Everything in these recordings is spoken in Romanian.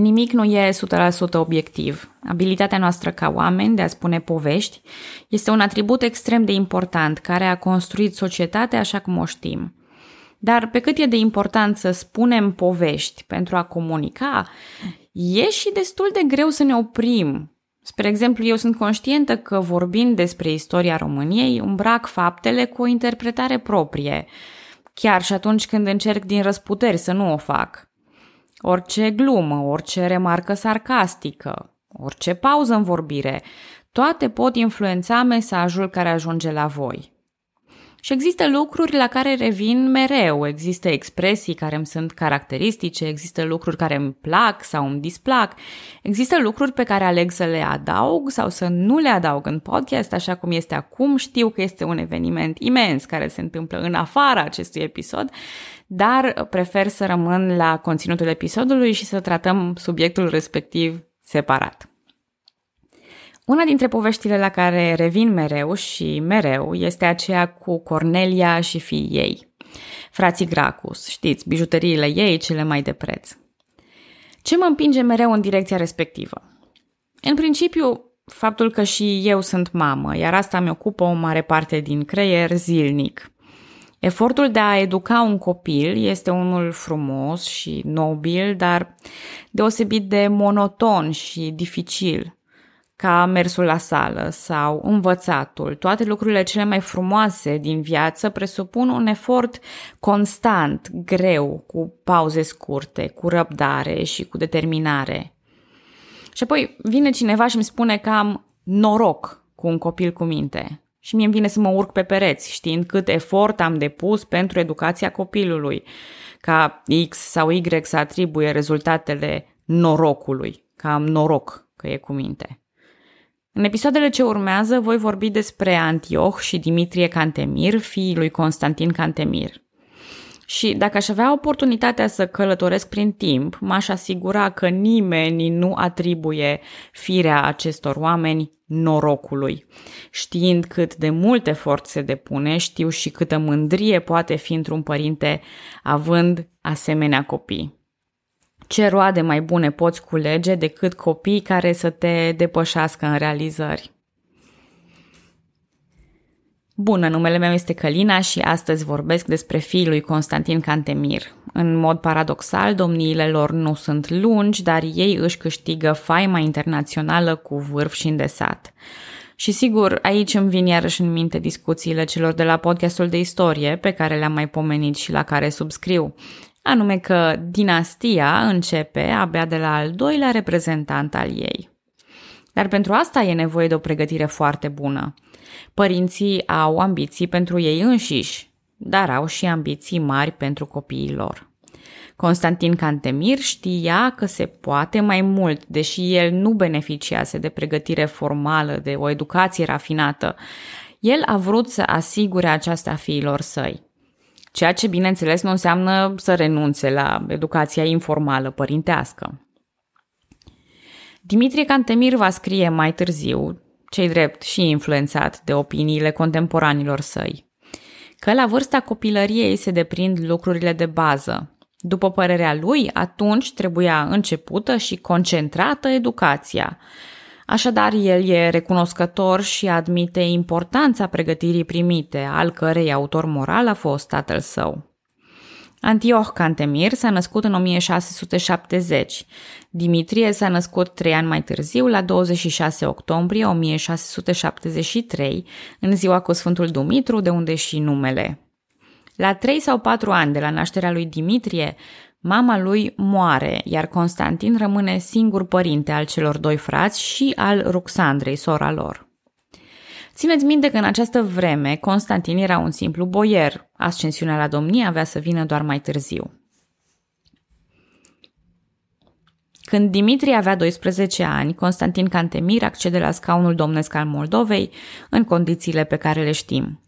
Nimic nu e 100% obiectiv. Abilitatea noastră ca oameni de a spune povești este un atribut extrem de important care a construit societatea așa cum o știm. Dar pe cât e de important să spunem povești pentru a comunica, e și destul de greu să ne oprim. Spre exemplu, eu sunt conștientă că vorbind despre istoria României, îmbrac faptele cu o interpretare proprie, chiar și atunci când încerc din răsputeri să nu o fac. Orice glumă, orice remarcă sarcastică, orice pauză în vorbire, toate pot influența mesajul care ajunge la voi. Și există lucruri la care revin mereu, există expresii care îmi sunt caracteristice, există lucruri care îmi plac sau îmi displac, există lucruri pe care aleg să le adaug sau să nu le adaug în podcast, așa cum este acum. Știu că este un eveniment imens care se întâmplă în afara acestui episod, dar prefer să rămân la conținutul episodului și să tratăm subiectul respectiv separat. Una dintre poveștile la care revin mereu și mereu este aceea cu Cornelia și fiii ei, frații Gracus, știți, bijuteriile ei cele mai de preț. Ce mă împinge mereu în direcția respectivă? În principiu, faptul că și eu sunt mamă, iar asta mi-ocupă o mare parte din creier zilnic. Efortul de a educa un copil este unul frumos și nobil, dar deosebit de monoton și dificil, ca mersul la sală sau învățatul. Toate lucrurile cele mai frumoase din viață presupun un efort constant, greu, cu pauze scurte, cu răbdare și cu determinare. Și apoi vine cineva și îmi spune că am noroc cu un copil cu minte. Și mie îmi vine să mă urc pe pereți, știind cât efort am depus pentru educația copilului, ca X sau Y să atribuie rezultatele norocului, că am noroc că e cu minte. În episoadele ce urmează voi vorbi despre Antioh și Dimitrie Cantemir, fiii lui Constantin Cantemir. Și dacă aș avea oportunitatea să călătoresc prin timp, m-aș asigura că nimeni nu atribuie firea acestor oameni norocului. Știind cât de mult efort se depune, știu și câtă mândrie poate fi într-un părinte având asemenea copii. Ce roade mai bune poți culege decât copii care să te depășească în realizări? Bună, numele meu este Călina și astăzi vorbesc despre fiii lui Constantin Cantemir. În mod paradoxal, domniile lor nu sunt lungi, dar ei își câștigă faima internațională cu vârf și îndesat. Și sigur, aici îmi vin iarăși în minte discuțiile celor de la podcastul de istorie, pe care le-am mai pomenit și la care subscriu. Anume că dinastia începe abia de la al doilea reprezentant al ei. Dar pentru asta e nevoie de o pregătire foarte bună. Părinții au ambiții pentru ei înșiși, dar au și ambiții mari pentru copiii lor. Constantin Cantemir știa că se poate mai mult, deși el nu beneficiase de pregătire formală, de o educație rafinată. El a vrut să asigure aceasta fiilor săi. Ceea ce, bineînțeles, nu înseamnă să renunțe la educația informală părintească. Dimitrie Cantemir va scrie mai târziu, cei drept și influențat de opiniile contemporanilor săi, că la vârsta copilăriei se deprind lucrurile de bază. După părerea lui, atunci trebuia începută și concentrată educația. Așadar, el e recunoscător și admite importanța pregătirii primite, al cărei autor moral a fost tatăl său. Antioh Cantemir s-a născut în 1670. Dimitrie s-a născut 3 ani mai târziu, la 26 octombrie 1673, în ziua cu Sfântul Dumitru, de unde și numele. La 3 sau 4 ani de la nașterea lui Dimitrie, mama lui moare, iar Constantin rămâne singur părinte al celor 2 frați și al Ruxandrei, sora lor. Țineți minte că în această vreme Constantin era un simplu boier, ascensiunea la domnie avea să vină doar mai târziu. Când Dimitrie avea 12 ani, Constantin Cantemir accede la scaunul domnesc al Moldovei în condițiile pe care le știm.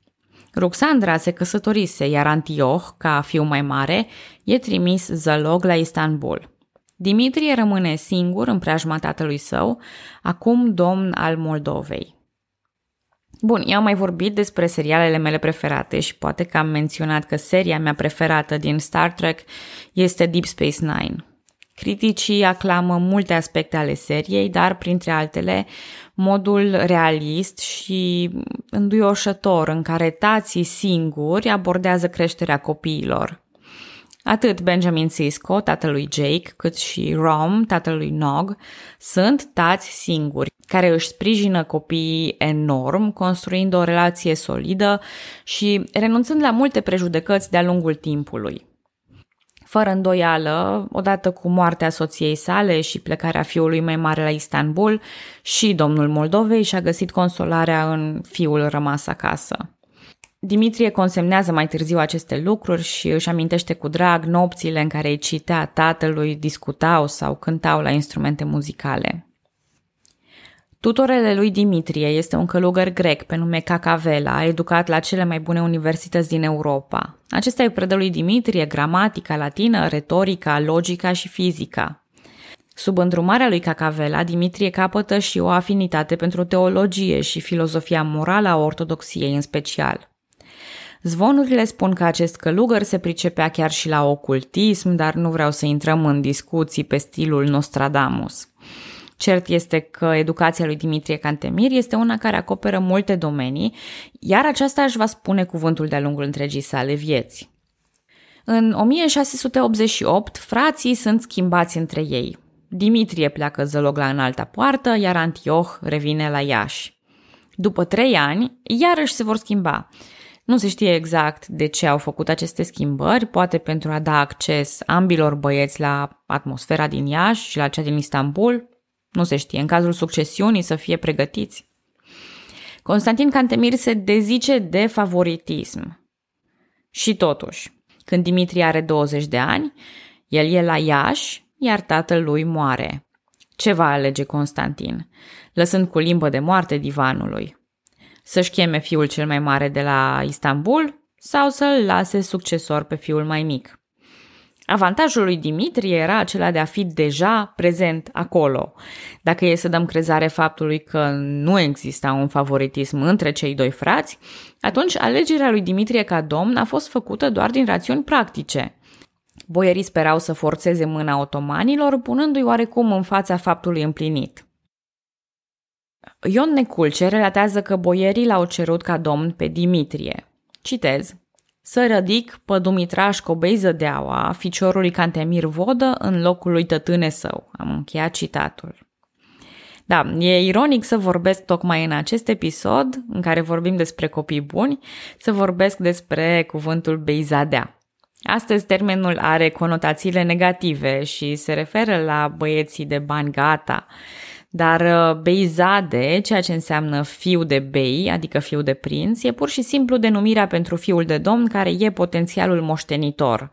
Ruxandra se căsătorise, iar Antioh, ca fiu mai mare, e trimis zălog la Istanbul. Dimitrie rămâne singur în preajma tatălui său, acum domn al Moldovei. Bun, eu am mai vorbit despre serialele mele preferate și poate că am menționat că seria mea preferată din Star Trek este Deep Space Nine. Criticii aclamă multe aspecte ale seriei, dar, printre altele, modul realist și înduioșător în care tații singuri abordează creșterea copiilor. Atât Benjamin Sisko, tatălui Jake, cât și Rom, tatălui Nog, sunt tați singuri, care își sprijină copiii enorm, construind o relație solidă și renunțând la multe prejudecăți de-a lungul timpului. Fără îndoială, odată cu moartea soției sale și plecarea fiului mai mare la Istanbul, și domnul Moldovei și-a găsit consolarea în fiul rămas acasă. Dimitrie consemnează mai târziu aceste lucruri și își amintește cu drag nopțile în care îi citea tatălui, discutau sau cântau la instrumente muzicale. Tutorele lui Dimitrie este un călugăr grec pe nume Cacavela, educat la cele mai bune universități din Europa. Acesta îi predă lui Dimitrie gramatica latină, retorica, logica și fizica. Sub îndrumarea lui Cacavela, Dimitrie capătă și o afinitate pentru teologie și filozofia morală a ortodoxiei în special. Zvonurile spun că acest călugăr se pricepea chiar și la ocultism, dar nu vreau să intrăm în discuții pe stilul Nostradamus. Cert este că educația lui Dimitrie Cantemir este una care acoperă multe domenii, iar aceasta își va spune cuvântul de-a lungul întregii sale vieți. În 1688, frații sunt schimbați între ei. Dimitrie pleacă zălog la Înalta Poartă, iar Antioh revine la Iași. După 3 ani, iarăși se vor schimba. Nu se știe exact de ce au făcut aceste schimbări, poate pentru a da acces ambilor băieți la atmosfera din Iași și la cea din Istanbul. Nu se știe, în cazul succesiunii să fie pregătiți. Constantin Cantemir se dezice de favoritism. Și totuși, când Dimitrie are 20 de ani, el e la Iași, iar tatălui moare. Ce va alege Constantin, lăsând cu limbă de moarte divanului? Să-și cheme fiul cel mai mare de la Istanbul sau să-l lase succesor pe fiul mai mic? Avantajul lui Dimitrie era acela de a fi deja prezent acolo. Dacă e să dăm crezare faptului că nu exista un favoritism între cei doi frați, atunci alegerea lui Dimitrie ca domn a fost făcută doar din rațiuni practice. Boierii sperau să forțeze mâna otomanilor, punându-i oarecum în fața faptului împlinit. Ion Neculce relatează că boierii l-au cerut ca domn pe Dimitrie. Citez. Să rădic pe Dumitraș Cobei Zădeaua, ficiorului Cantemir Vodă, în locul lui tătâne său. Am încheiat citatul. Da, e ironic să vorbesc tocmai în acest episod, în care vorbim despre copii buni, să vorbesc despre cuvântul Beizadea. Astăzi termenul are conotațiile negative și se referă la băieții de bani gata, dar Beizade, ceea ce înseamnă fiu de bei, adică fiu de prinț, e pur și simplu denumirea pentru fiul de domn care e potențialul moștenitor.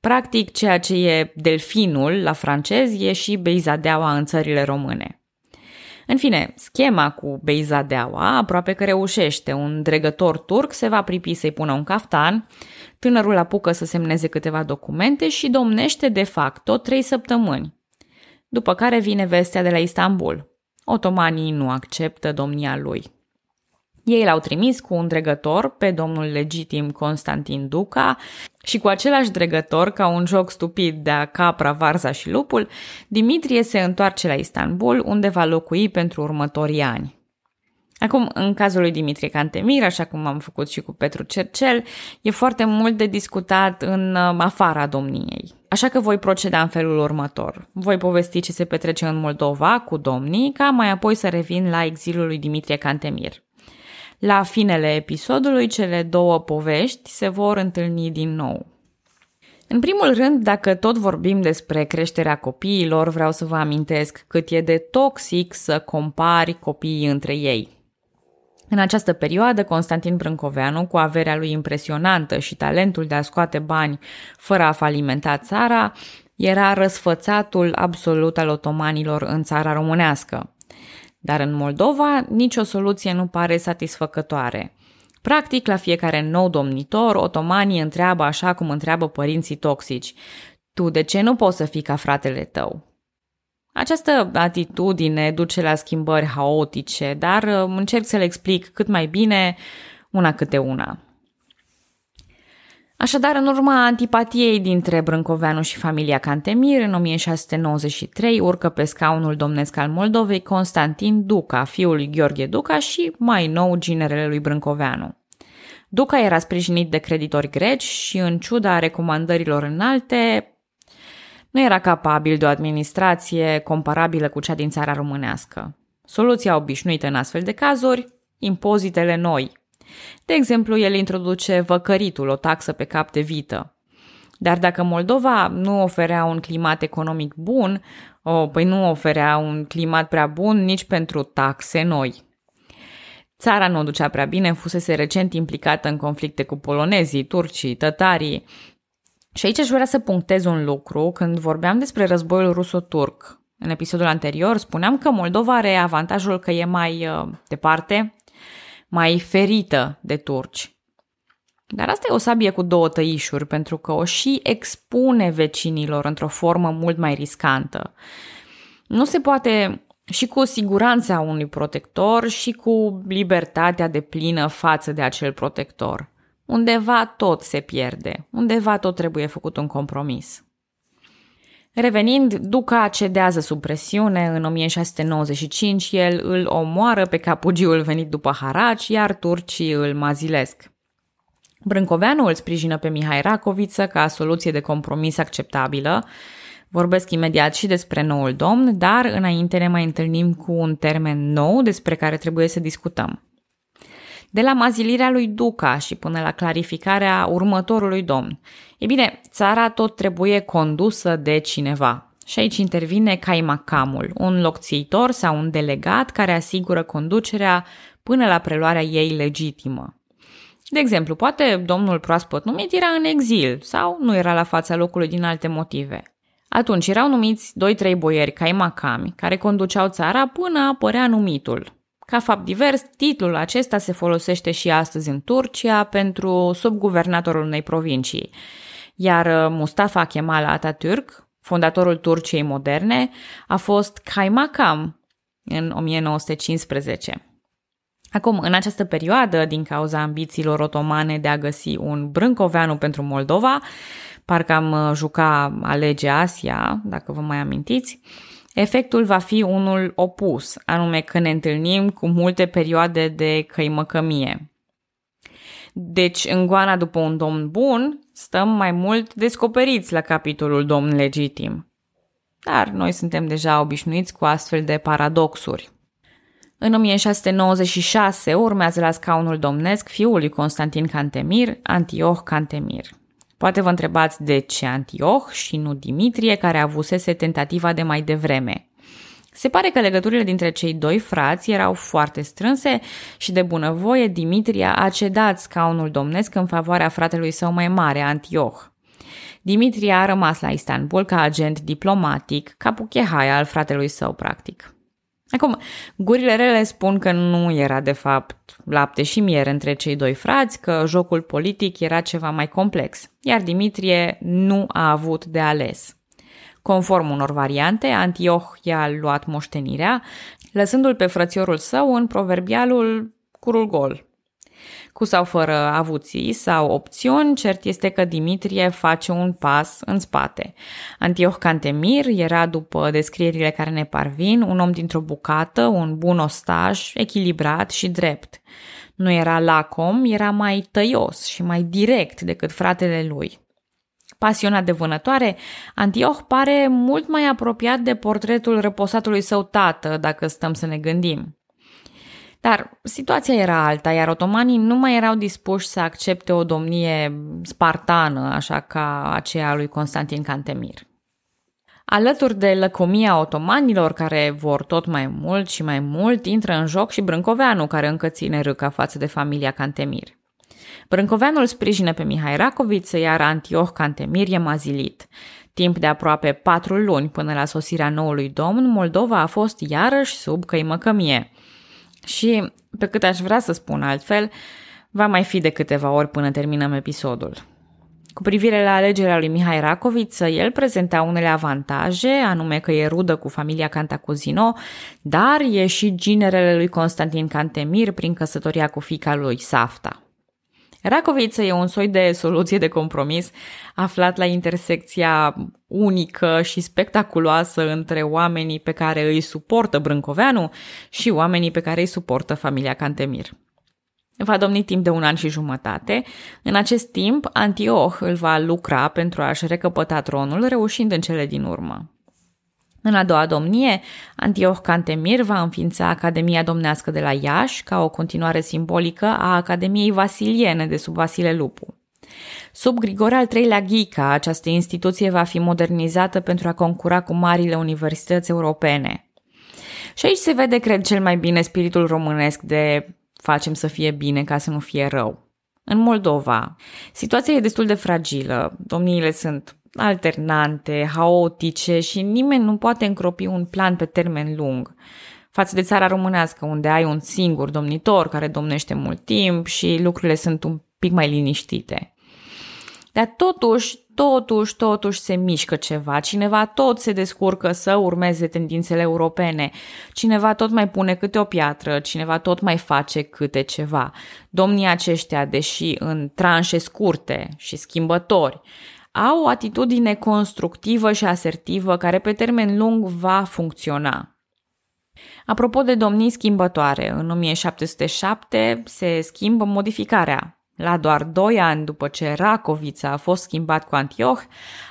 Practic, ceea ce e delfinul la francez e și Beizadeaua în țările române. În fine, schema cu Beizadeaua aproape că reușește. Un dregător turc se va pripi să-i pună un caftan, tânărul apucă să semneze câteva documente și domnește de facto 3 săptămâni. După care vine vestea de la Istanbul. Otomanii nu acceptă domnia lui. Ei l-au trimis cu un dregător pe domnul legitim Constantin Duca și cu același dregător, ca un joc stupid de a capra, varza și lupul, Dimitrie se întoarce la Istanbul, unde va locui pentru următorii ani. Acum, în cazul lui Dimitrie Cantemir, așa cum am făcut și cu Petru Cercel, e foarte mult de discutat în afara domniei. Așa că voi proceda în felul următor. Voi povesti ce se petrece în Moldova cu domnii, ca mai apoi să revin la exilul lui Dimitrie Cantemir. La finele episodului, cele două povești se vor întâlni din nou. În primul rând, dacă tot vorbim despre creșterea copiilor, vreau să vă amintesc cât e de toxic să compari copiii între ei. În această perioadă, Constantin Brâncoveanu, cu averea lui impresionantă și talentul de a scoate bani fără a falimenta țara, era răsfățatul absolut al otomanilor în țara românească. Dar în Moldova, nicio soluție nu pare satisfăcătoare. Practic, la fiecare nou domnitor, otomanii întreabă așa cum întreabă părinții toxici: tu de ce nu poți să fii ca fratele tău? Această atitudine duce la schimbări haotice, dar încerc să le explic cât mai bine, una câte una. Așadar, în urma antipatiei dintre Brâncoveanu și familia Cantemir, în 1693 urcă pe scaunul domnesc al Moldovei Constantin Duca, fiul lui Gheorghe Duca și, mai nou, ginerele lui Brâncoveanu. Duca era sprijinit de creditori greci și, în ciuda recomandărilor înalte, nu era capabil de o administrație comparabilă cu cea din țara românească. Soluția obișnuită în astfel de cazuri, impozitele noi. De exemplu, el introduce văcăritul, o taxă pe cap de vită. Dar dacă Moldova nu oferea un climat economic bun, nu oferea un climat prea bun nici pentru taxe noi. Țara nu o ducea prea bine, fusese recent implicată în conflicte cu polonezii, turcii, tătarii. Și aici aș vrea să punctez un lucru. Când vorbeam despre războiul ruso-turc în episodul anterior, spuneam că Moldova are avantajul că e mai departe, mai ferită de turci. Dar asta e o sabie cu două tăișuri, pentru că o și expune vecinilor într-o formă mult mai riscantă. Nu se poate și cu siguranța unui protector și cu libertatea deplină față de acel protector. Undeva tot se pierde, undeva tot trebuie făcut un compromis. Revenind, Duca cedează sub presiune, în 1695 el îl omoară pe capugiul venit după haraci, iar turcii îl mazilesc. Brâncoveanu îl sprijină pe Mihai Racoviță ca soluție de compromis acceptabilă. Vorbesc imediat și despre noul domn, dar înainte ne mai întâlnim cu un termen nou despre care trebuie să discutăm. De la mazilirea lui Duca și până la clarificarea următorului domn. Ei bine, țara tot trebuie condusă de cineva. Și aici intervine caimacamul, un locțiitor sau un delegat care asigură conducerea până la preluarea ei legitimă. De exemplu, poate domnul proaspăt numit era în exil sau nu era la fața locului din alte motive. Atunci erau numiți 2-3 boieri caimacami care conduceau țara până apărea numitul. Ca fapt divers, titlul acesta se folosește și astăzi în Turcia pentru subguvernatorul unei provincii, iar Mustafa Kemal Atatürk, fondatorul Turciei moderne, a fost kaymakam în 1915. Acum, în această perioadă, din cauza ambițiilor otomane de a găsi un Brâncoveanu pentru Moldova, parcă am juca alege Asia, dacă vă mai amintiți, efectul va fi unul opus, anume că ne întâlnim cu multe perioade de căimăcămie. Deci, în goana după un domn bun, stăm mai mult descoperiți la capitolul domn legitim. Dar noi suntem deja obișnuiți cu astfel de paradoxuri. În 1696 urmează la scaunul domnesc fiul lui Constantin Cantemir, Antioh Cantemir. Poate vă întrebați de ce Antioh și nu Dimitrie, care avusese tentativa de mai devreme. Se pare că legăturile dintre cei doi frați erau foarte strânse și de bunăvoie Dimitrie a cedat scaunul domnesc în favoarea fratelui său mai mare, Antioh. Dimitrie a rămas la Istanbul ca agent diplomatic, capuchehaia al fratelui său, practic. Acum, gurile rele spun că nu era de fapt lapte și miere între cei doi frați, că jocul politic era ceva mai complex, iar Dimitrie nu a avut de ales. Conform unor variante, Antioh i-a luat moștenirea, lăsându-l pe frățiorul său în proverbialul curul gol. Cu sau fără avuții sau opțiuni, cert este că Dimitrie face un pas în spate. Antioh Cantemir era, după descrierile care ne parvin, un om dintr-o bucată, un bun ostaș, echilibrat și drept. Nu era lacom, era mai tăios și mai direct decât fratele lui. Pasionat de vânătoare, Antioh pare mult mai apropiat de portretul răposatului său tată, dacă stăm să ne gândim. Dar situația era alta, iar otomanii nu mai erau dispuși să accepte o domnie spartană, așa ca aceea lui Constantin Cantemir. Alături de lăcomia otomanilor, care vor tot mai mult și mai mult, intră în joc și Brâncoveanu, care încă ține râca față de familia Cantemir. Brâncoveanu îl sprijină pe Mihai Racoviță, iar Antioh Cantemir e mazilit. Timp de aproape 4 luni până la sosirea noului domn, Moldova a fost iarăși sub căimăcămie. Și, pe cât aș vrea să spun altfel, va mai fi de câteva ori până terminăm episodul. Cu privire la alegerea lui Mihai Racoviță, el prezenta unele avantaje, anume că e rudă cu familia Cantacuzino, dar e și ginerele lui Constantin Cantemir prin căsătoria cu fiica lui Safta. Racoviță e un soi de soluție de compromis aflat la intersecția unică și spectaculoasă între oamenii pe care îi suportă Brâncoveanu și oamenii pe care îi suportă familia Cantemir. Va domni timp de 1 an și jumătate. În acest timp, Antioh îl va lucra pentru a-și recăpăta tronul, reușind în cele din urmă. În a doua domnie, Antioh Cantemir va înființa Academia Domnească de la Iași ca o continuare simbolică a Academiei Vasiliene de sub Vasile Lupu. Sub Grigore al III-lea Ghica, această instituție va fi modernizată pentru a concura cu marile universități europene. Și aici se vede, cred, cel mai bine spiritul românesc de facem să fie bine ca să nu fie rău. În Moldova, situația e destul de fragilă, domniile sunt alternante, haotice și nimeni nu poate încropi un plan pe termen lung. Față de țara românească, unde ai un singur domnitor care domnește mult timp și lucrurile sunt un pic mai liniștite. Dar totuși se mișcă ceva, cineva tot se descurcă să urmeze tendințele europene, cineva tot mai pune câte o piatră, cineva tot mai face câte ceva. Domnii aceștia, deși în tranșe scurte și schimbători, au o atitudine constructivă și asertivă care pe termen lung va funcționa. Apropo de domnii schimbătoare, în 1707 se schimbă modificarea. La doar 2 ani după ce Racoviță a fost schimbat cu Antioh,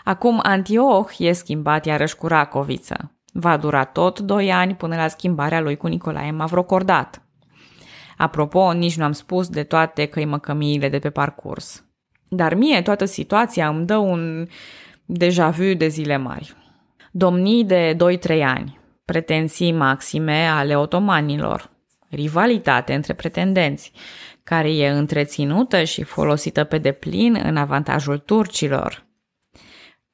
acum Antioh e schimbat iarăși cu Racoviță. Va dura tot 2 ani până la schimbarea lui cu Nicolae Mavrocordat. Apropo, nici nu am spus de toate căimăcămiile de pe parcurs. Dar mie toată situația îmi dă un deja vu de zile mari. Domnii de 2-3 ani, pretenții maxime ale otomanilor, rivalitate între pretendenți, care e întreținută și folosită pe deplin în avantajul turcilor.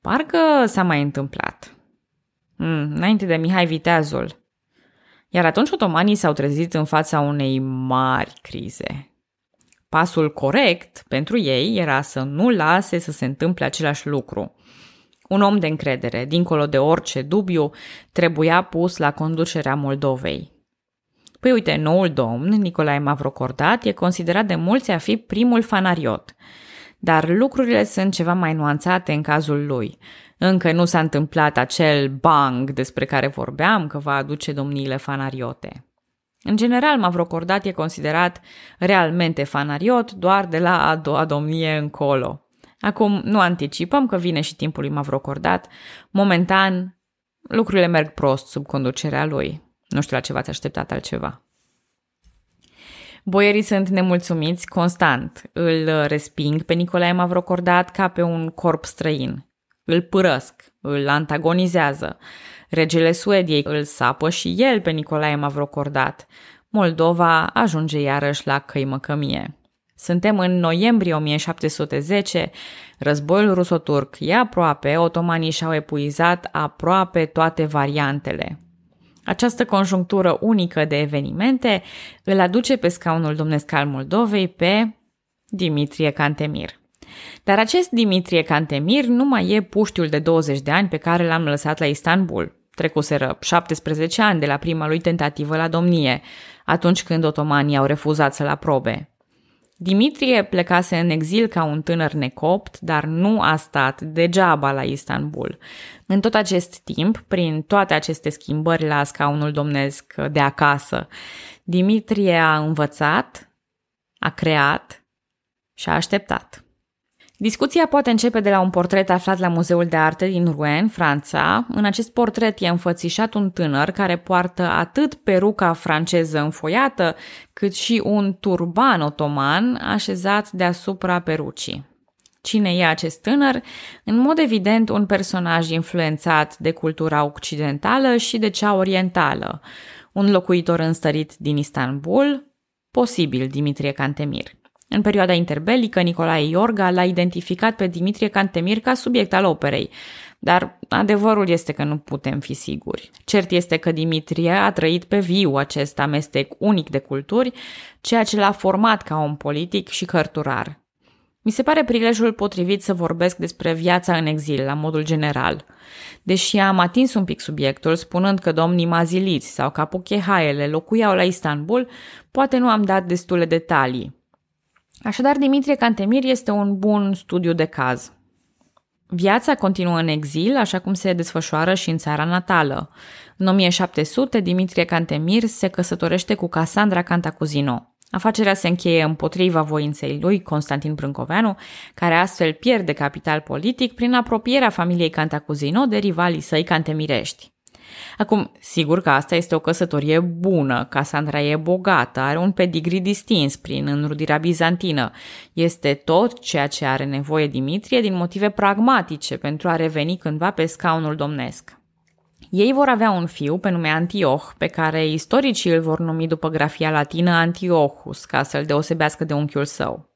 Parcă s-a mai întâmplat. Înainte de Mihai Viteazul. Iar atunci otomanii s-au trezit în fața unei mari crize. Pasul corect pentru ei era să nu lase să se întâmple același lucru. Un om de încredere, dincolo de orice dubiu, trebuia pus la conducerea Moldovei. Păi uite, noul domn, Nicolae Mavrocordat, e considerat de mulți a fi primul fanariot. Dar lucrurile sunt ceva mai nuanțate în cazul lui. Încă nu s-a întâmplat acel bang despre care vorbeam că va aduce domniile fanariote. În general, Mavrocordat e considerat realmente fanariot doar de la a doua domnie încolo. Acum nu anticipăm că vine și timpul lui Mavrocordat. Momentan, lucrurile merg prost sub conducerea lui. Nu știu la ce v-ați așteptat altceva. Boierii sunt nemulțumiți constant. Îl resping pe Nicolae Mavrocordat ca pe un corp străin. Îl părăsc, îl antagonizează. Regele Suediei îl sapă și el pe Nicolae Mavrocordat. Moldova ajunge iarăși la căimăcămie. Suntem în noiembrie 1710, războiul ruso-turc e aproape, otomanii și-au epuizat aproape toate variantele. Această conjunctură unică de evenimente îl aduce pe scaunul domnesc al Moldovei pe Dimitrie Cantemir. Dar acest Dimitrie Cantemir nu mai e puștiul de 20 de ani pe care l-am lăsat la Istanbul. Trecuseră 17 ani de la prima lui tentativă la domnie, atunci când otomanii au refuzat să-l aprobe. Dimitrie plecase în exil ca un tânăr necopt, dar nu a stat degeaba la Istanbul. În tot acest timp, prin toate aceste schimbări la scaunul domnesc de acasă, Dimitrie a învățat, a creat și a așteptat. Discuția poate începe de la un portret aflat la Muzeul de Arte din Rouen, Franța. În acest portret e înfățișat un tânăr care poartă atât peruca franceză înfoiată, cât și un turban otoman așezat deasupra perucii. Cine e acest tânăr? În mod evident, un personaj influențat de cultura occidentală și de cea orientală. Un locuitor înstărit din Istanbul, posibil Dimitrie Cantemir. În perioada interbelică, Nicolae Iorga l-a identificat pe Dimitrie Cantemir ca subiect al operei, dar adevărul este că nu putem fi siguri. Cert este că Dimitrie a trăit pe viu acest amestec unic de culturi, ceea ce l-a format ca om politic și cărturar. Mi se pare prilejul potrivit să vorbesc despre viața în exil, la modul general. Deși am atins un pic subiectul, spunând că domnii maziliți sau capuchehaiele locuiau la Istanbul, poate nu am dat destule detalii. Așadar, Dimitrie Cantemir este un bun studiu de caz. Viața continuă în exil, așa cum se desfășoară și în țara natală. În 1700, Dimitrie Cantemir se căsătorește cu Cassandra Cantacuzino. Afacerea se încheie împotriva voinței lui Constantin Brâncoveanu, care astfel pierde capital politic prin apropierea familiei Cantacuzino de rivalii săi cantemirești. Acum, sigur că asta este o căsătorie bună, Cassandra e bogată, are un pedigree distins prin înrudirea bizantină. Este tot ceea ce are nevoie Dimitrie din motive pragmatice pentru a reveni cândva pe scaunul domnesc. Ei vor avea un fiu pe nume Antioh, pe care istoricii îl vor numi după grafia latină Antiochus, ca să-l deosebească de unchiul său.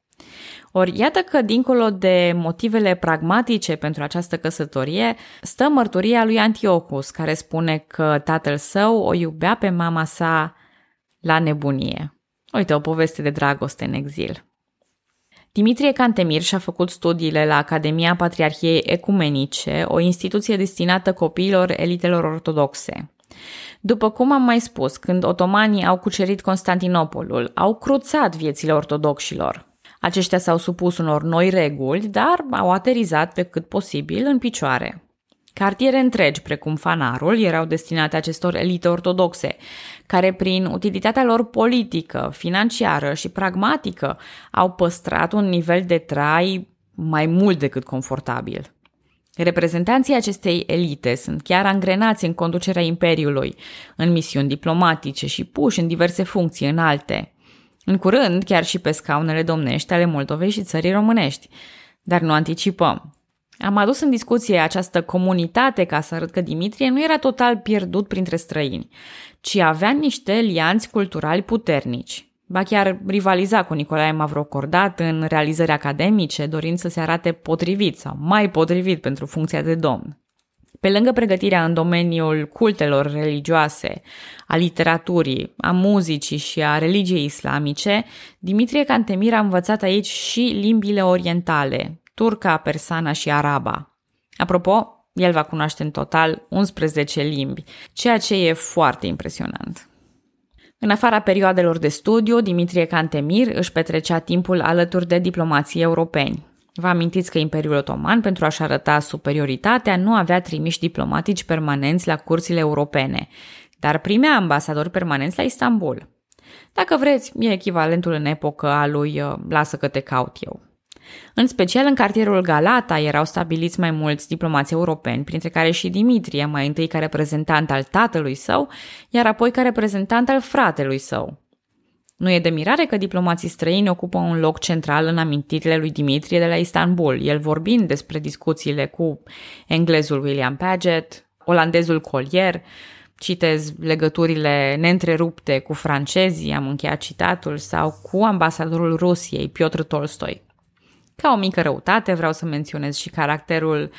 Ori iată că, dincolo de motivele pragmatice pentru această căsătorie, stă mărturia lui Antiochus, care spune că tatăl său o iubea pe mama sa la nebunie. Uite, o poveste de dragoste în exil. Dimitrie Cantemir și-a făcut studiile la Academia Patriarhiei Ecumenice, o instituție destinată copiilor elitelor ortodoxe. După cum am mai spus, când otomanii au cucerit Constantinopolul, au cruțat viețile ortodoxilor. Aceștia s-au supus unor noi reguli, dar au aterizat pe cât posibil în picioare. Cartiere întregi, precum Fanarul, erau destinate acestor elite ortodoxe, care prin utilitatea lor politică, financiară și pragmatică au păstrat un nivel de trai mai mult decât confortabil. Reprezentanții acestei elite sunt chiar angrenați în conducerea imperiului, în misiuni diplomatice și puși în diverse funcții înalte. În curând, chiar și pe scaunele domnești ale Moldovei și țării românești. Dar nu anticipăm. Am adus în discuție această comunitate ca să arăt că Dimitrie nu era total pierdut printre străini, ci avea niște lianți culturali puternici. Ba chiar rivaliza cu Nicolae Mavrocordat în realizări academice, dorind să se arate potrivit sau mai potrivit pentru funcția de domn. Pe lângă pregătirea în domeniul cultelor religioase, a literaturii, a muzicii și a religiei islamice, Dimitrie Cantemir a învățat aici și limbile orientale, turca, persana și araba. Apropo, el va cunoaște în total 11 limbi, ceea ce e foarte impresionant. În afara perioadelor de studiu, Dimitrie Cantemir își petrecea timpul alături de diplomații europeni. Vă amintiți că Imperiul Otoman, pentru a-și arăta superioritatea, nu avea trimiși diplomatici permanenți la curțile europene, dar primea ambasadori permanenți la Istanbul. Dacă vreți, e echivalentul în epocă a lui "Lasă că te caut eu". În special în cartierul Galata erau stabiliți mai mulți diplomați europeni, printre care și Dimitrie, mai întâi ca reprezentant al tatălui său, iar apoi ca reprezentant al fratelui său. Nu e de mirare că diplomații străini ocupă un loc central în amintirile lui Dimitrie de la Istanbul, el vorbind despre discuțiile cu englezul William Padgett, olandezul Collier, citez legăturile neîntrerupte cu francezii, am încheiat citatul, sau cu ambasadorul Rusiei, Piotr Tolstoi. Ca o mică răutate, vreau să menționez și caracterul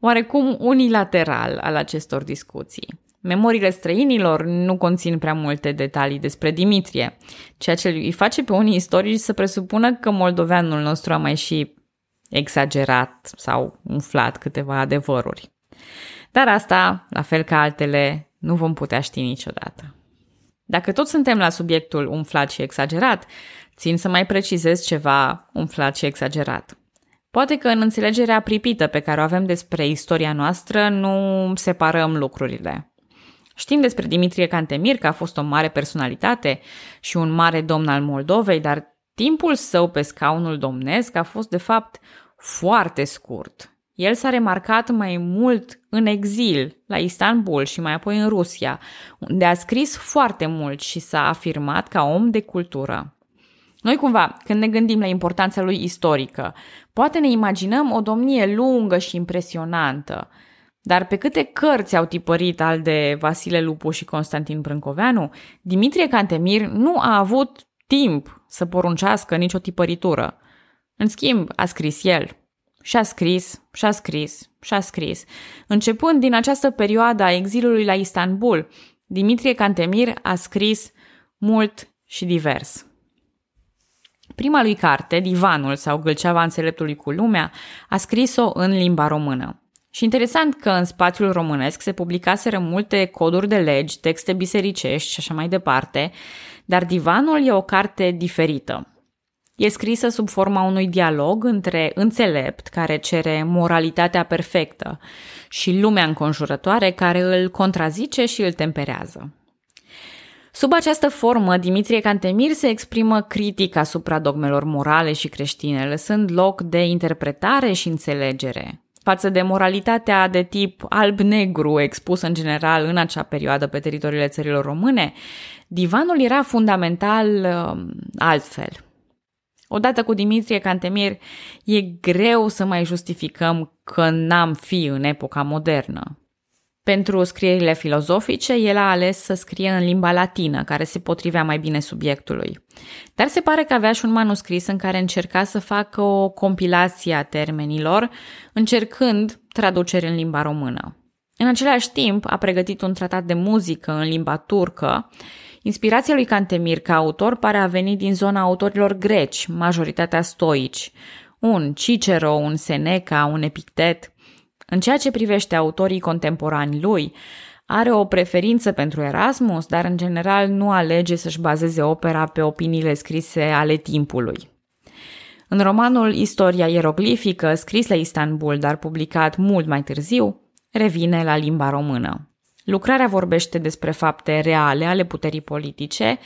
oarecum unilateral al acestor discuții. Memoriile străinilor nu conțin prea multe detalii despre Dimitrie, ceea ce îi face pe unii istorici să presupună că moldoveanul nostru a mai și exagerat sau umflat câteva adevăruri. Dar asta, la fel ca altele, nu vom putea ști niciodată. Dacă tot suntem la subiectul umflat și exagerat, țin să mai precizez ceva umflat și exagerat. Poate că în înțelegerea pripită pe care o avem despre istoria noastră nu separăm lucrurile. Știm despre Dimitrie Cantemir că a fost o mare personalitate și un mare domn al Moldovei, dar timpul său pe scaunul domnesc a fost de fapt foarte scurt. El s-a remarcat mai mult în exil, la Istanbul și mai apoi în Rusia, unde a scris foarte mult și s-a afirmat ca om de cultură. Noi cumva, când ne gândim la importanța lui istorică, poate ne imaginăm o domnie lungă și impresionantă. Dar pe câte cărți au tipărit al de Vasile Lupu și Constantin Brâncoveanu, Dimitrie Cantemir nu a avut timp să poruncească nicio tipăritură. În schimb, a scris el. Și-a scris. Începând din această perioadă a exilului la Istanbul, Dimitrie Cantemir a scris mult și divers. Prima lui carte, Divanul sau Gâlceava Înțeleptului cu lumea, a scris-o în limba română. Și interesant că în spațiul românesc se publicaseră multe coduri de legi, texte bisericești și așa mai departe, dar Divanul e o carte diferită. E scrisă sub forma unui dialog între înțelept, care cere moralitatea perfectă, și lumea înconjurătoare, care îl contrazice și îl temperează. Sub această formă, Dimitrie Cantemir se exprimă critic asupra dogmelor morale și creștine, lăsând loc de interpretare și înțelegere față de moralitatea de tip alb-negru expusă în general în acea perioadă pe teritoriile țărilor române. Divanul era fundamental altfel. Odată cu Dimitrie Cantemir, e greu să mai justificăm că n-am fi în epoca modernă. Pentru scrierile filozofice, el a ales să scrie în limba latină, care se potrivea mai bine subiectului. Dar se pare că avea și un manuscris în care încerca să facă o compilație a termenilor, încercând traduceri în limba română. În același timp, a pregătit un tratat de muzică în limba turcă. Inspirația lui Cantemir ca autor pare a veni din zona autorilor greci, majoritatea stoici, un Cicero, un Seneca, un Epictet. În ceea ce privește autorii contemporani lui, are o preferință pentru Erasmus, dar în general nu alege să-și bazeze opera pe opiniile scrise ale timpului. În romanul Istoria ieroglifică, scris la Istanbul, dar publicat mult mai târziu, revine la limba română. Lucrarea vorbește despre fapte reale ale puterii politice,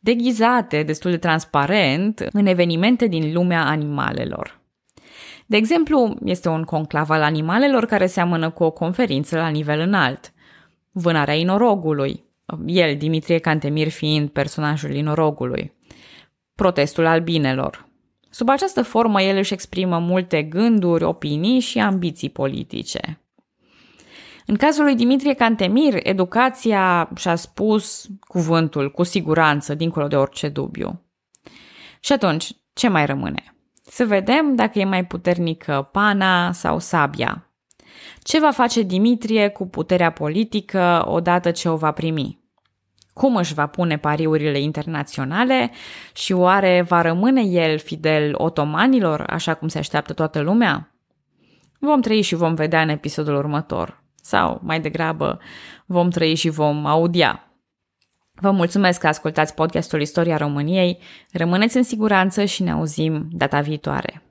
deghizate destul de transparent în evenimente din lumea animalelor. De exemplu, este un conclav al animalelor care seamănă cu o conferință la nivel înalt. Vânarea inorogului, el, Dimitrie Cantemir, fiind personajul inorogului. Protestul albinelor. Sub această formă, el își exprimă multe gânduri, opinii și ambiții politice. În cazul lui Dimitrie Cantemir, educația și-a spus cuvântul cu siguranță, dincolo de orice dubiu. Și atunci, ce mai rămâne? Să vedem dacă e mai puternică pana sau sabia. Ce va face Dimitrie cu puterea politică odată ce o va primi? Cum își va pune pariurile internaționale și oare va rămâne el fidel otomanilor, așa cum se așteaptă toată lumea? Vom trăi și vom vedea în episodul următor. Sau, mai degrabă, vom trăi și vom audia. Vă mulțumesc că ascultați podcastul Istoria României, rămâneți în siguranță și ne auzim data viitoare!